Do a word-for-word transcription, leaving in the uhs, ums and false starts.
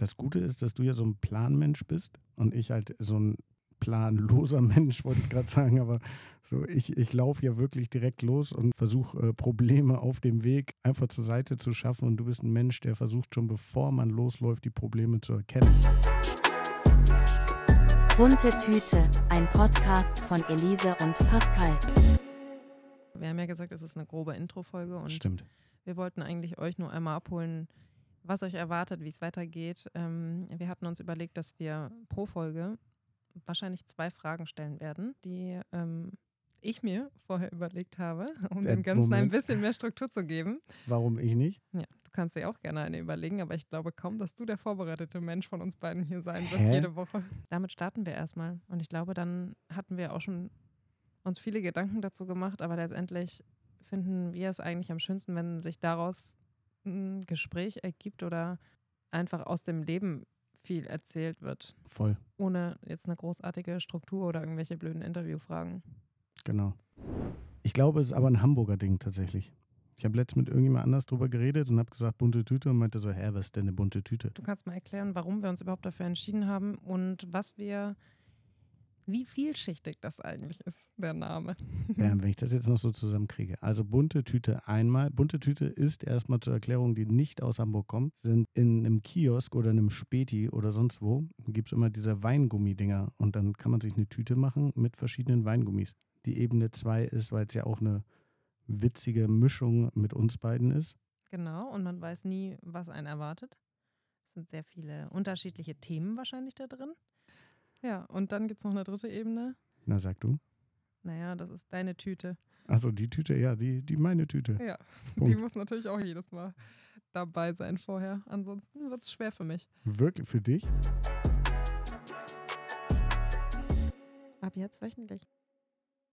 Das Gute ist, dass du ja so ein Planmensch bist und ich halt so ein planloser Mensch, wollte ich gerade sagen, aber so ich, ich laufe ja wirklich direkt los und versuche äh, Probleme auf dem Weg einfach zur Seite zu schaffen und du bist ein Mensch, der versucht schon bevor man losläuft, die Probleme zu erkennen. Bunte Tüte, ein Podcast von Elise und Pascal. Wir haben ja gesagt, es ist eine grobe Intro-Folge und stimmt. Wir wollten eigentlich euch nur einmal abholen, was euch erwartet, wie es weitergeht. Ähm, wir hatten uns überlegt, dass wir pro Folge wahrscheinlich zwei Fragen stellen werden, die ähm, ich mir vorher überlegt habe, um Der dem Ganzen Moment. ein bisschen mehr Struktur zu geben. Warum ich nicht? Ja, du kannst dir auch gerne eine überlegen, aber ich glaube kaum, dass du der vorbereitete Mensch von uns beiden hier sein wirst jede Woche. Damit starten wir erstmal und ich glaube, dann hatten wir auch schon uns viele Gedanken dazu gemacht, aber letztendlich finden wir es eigentlich am schönsten, wenn sich daraus ein Gespräch ergibt oder einfach aus dem Leben viel erzählt wird. Voll. Ohne jetzt eine großartige Struktur oder irgendwelche blöden Interviewfragen. Genau. Ich glaube, es ist aber ein Hamburger Ding tatsächlich. Ich habe letztens mit irgendjemand anders drüber geredet und habe gesagt, bunte Tüte und meinte so, hä, was ist denn eine bunte Tüte? Du kannst mal erklären, warum wir uns überhaupt dafür entschieden haben und was wir, wie vielschichtig das eigentlich ist, der Name. Ja, wenn ich das jetzt noch so zusammenkriege. Also bunte Tüte einmal. Bunte Tüte ist erstmal zur Erklärung, die nicht aus Hamburg kommt, sind in einem Kiosk oder einem Späti oder sonst wo, gibt es immer diese Weingummidinger und dann kann man sich eine Tüte machen mit verschiedenen Weingummis. Die Ebene zwei ist, weil es ja auch eine witzige Mischung mit uns beiden ist. Genau, und man weiß nie, was einen erwartet. Es sind sehr viele unterschiedliche Themen wahrscheinlich da drin. Ja, und dann gibt es noch eine dritte Ebene. Na, sag du. Naja, das ist deine Tüte. Also die Tüte, ja, die, die meine Tüte. Ja, Punkt. Die muss natürlich auch jedes Mal dabei sein vorher. Ansonsten wird es schwer für mich. Wirklich? Für dich? Ab jetzt wöchentlich.